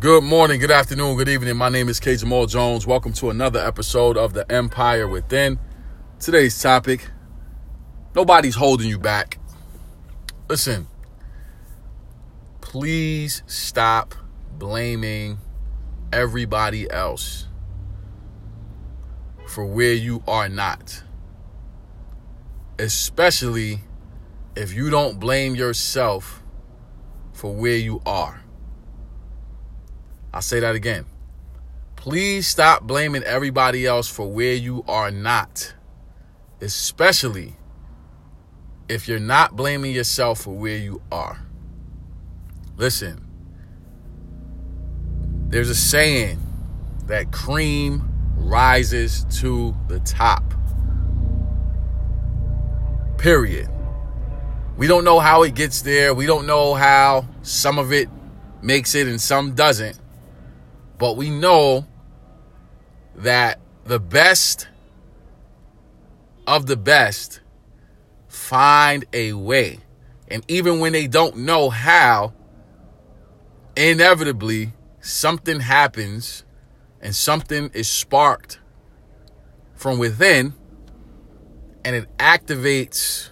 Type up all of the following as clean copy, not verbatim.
Good morning, good afternoon, good evening. My name is K. Jamal Jones. Welcome to another episode of The Empire Within. Today's topic, nobody's holding you back. Listen, please stop blaming everybody else for where you are not. Especially if you don't blame yourself for where you are. I'll say that again. Please stop blaming everybody else for where you are not, especially if you're not blaming yourself for where you are. Listen, there's a saying that cream rises to the top. Period. We don't know how it gets there. We don't know how some of it makes it and some doesn't. But we know that the best of the best find a way. And even when they don't know how, inevitably something happens and something is sparked from within and it activates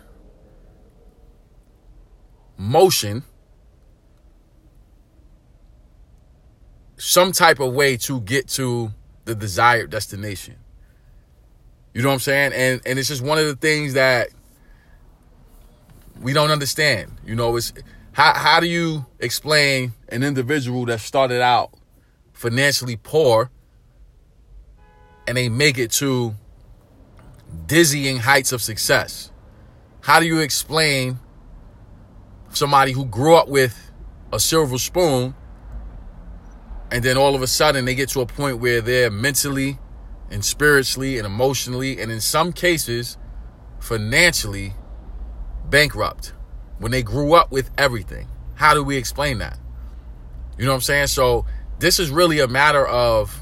motion, some type of way to get to the desired destination. You know what I'm saying? And it's just one of the things that we don't understand. You know, it's how do you explain an individual that started out financially poor and they make it to dizzying heights of success? How do you explain somebody who grew up with a silver spoon and then all of a sudden they get to a point where they're mentally and spiritually and emotionally and in some cases financially bankrupt when they grew up with everything? How do we explain that? You know what I'm saying? So this is really a matter of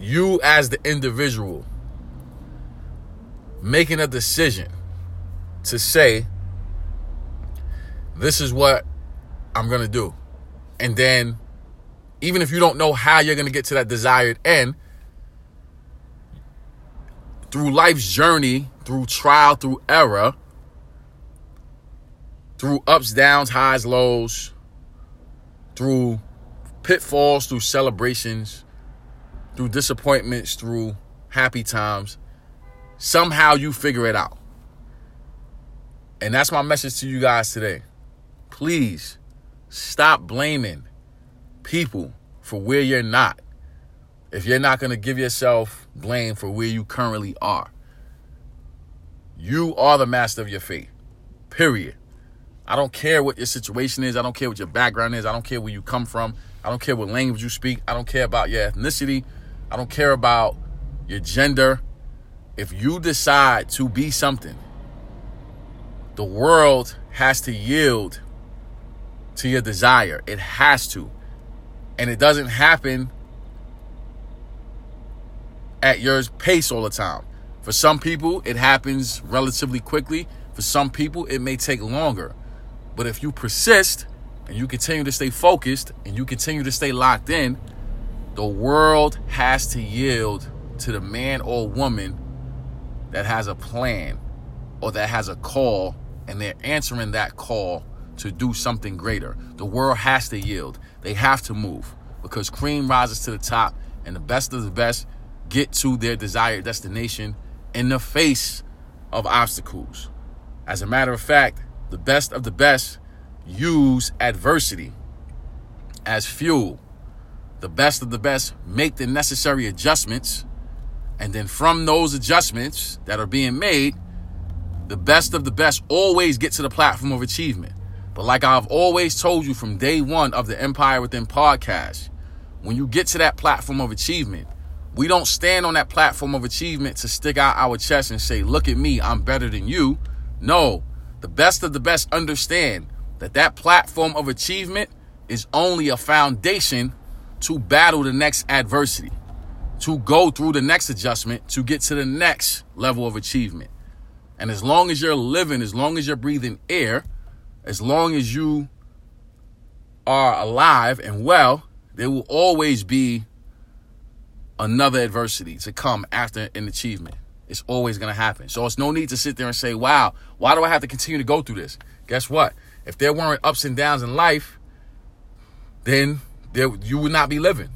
you as the individual making a decision to say, this is what I'm going to do. And then, even if you don't know how you're going to get to that desired end, through life's journey, through trial, through error, through ups, downs, highs, lows, through pitfalls, through celebrations, through disappointments, through happy times, somehow you figure it out. And that's my message to you guys today. Please stop blaming people for where you're not, if you're not going to give yourself blame for where you currently are. You are the master of your fate, period. I don't care what your situation is. I don't care what your background is. I don't care where you come from. I don't care what language you speak. I don't care about your ethnicity. I don't care about your gender. If you decide to be something, the world has to yield to your desire. It has to. And it doesn't happen at your pace all the time. For some people, it happens relatively quickly. For some people, it may take longer. But if you persist and you continue to stay focused and you continue to stay locked in, the world has to yield to the man or woman that has a plan or that has a call, and they're answering that call to do something greater. The world has to yield. They have to move, because cream rises to the top, and the best of the best get to their desired destination in the face of obstacles. As a matter of fact, the best of the best use adversity as fuel. The best of the best make the necessary adjustments, and then from those adjustments that are being made, the best of the best always get to the platform of achievement. But like I've always told you from day one of the Empire Within podcast, when you get to that platform of achievement, we don't stand on that platform of achievement to stick out our chest and say, look at me, I'm better than you. No, the best of the best understand that that platform of achievement is only a foundation to battle the next adversity, to go through the next adjustment, to get to the next level of achievement. And as long as you're living, as long as you're breathing air, as long as you are alive and well, there will always be another adversity to come after an achievement. It's always going to happen. So it's no need to sit there and say, wow, why do I have to continue to go through this? Guess what? If there weren't ups and downs in life, then you would not be living,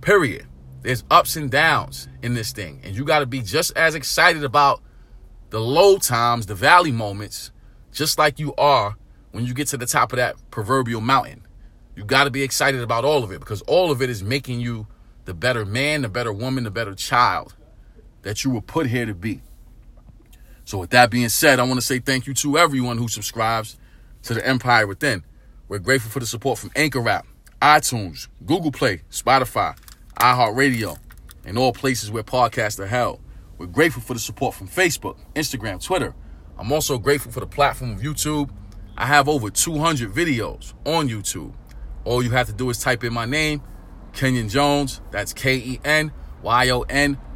period. There's ups and downs in this thing. And you got to be just as excited about the low times, the valley moments, just like you are when you get to the top of that proverbial mountain. You got to be excited about all of it, because all of it is making you the better man, the better woman, the better child that you were put here to be. So with that being said, I want to say thank you to everyone who subscribes to The Empire Within. We're grateful for the support from Anchor App, iTunes, Google Play, Spotify, iHeartRadio, and all places where podcasts are held. We're grateful for the support from Facebook, Instagram, Twitter. I'm also grateful for the platform of YouTube. I have over 200 videos on YouTube. All you have to do is type in my name, Kenyon Jones. That's Kenyon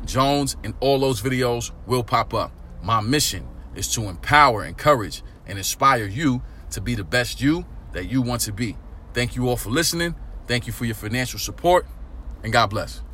Jones, and all those videos will pop up. My mission is to empower, encourage, and inspire you to be the best you that you want to be. Thank you all for listening. Thank you for your financial support, and God bless.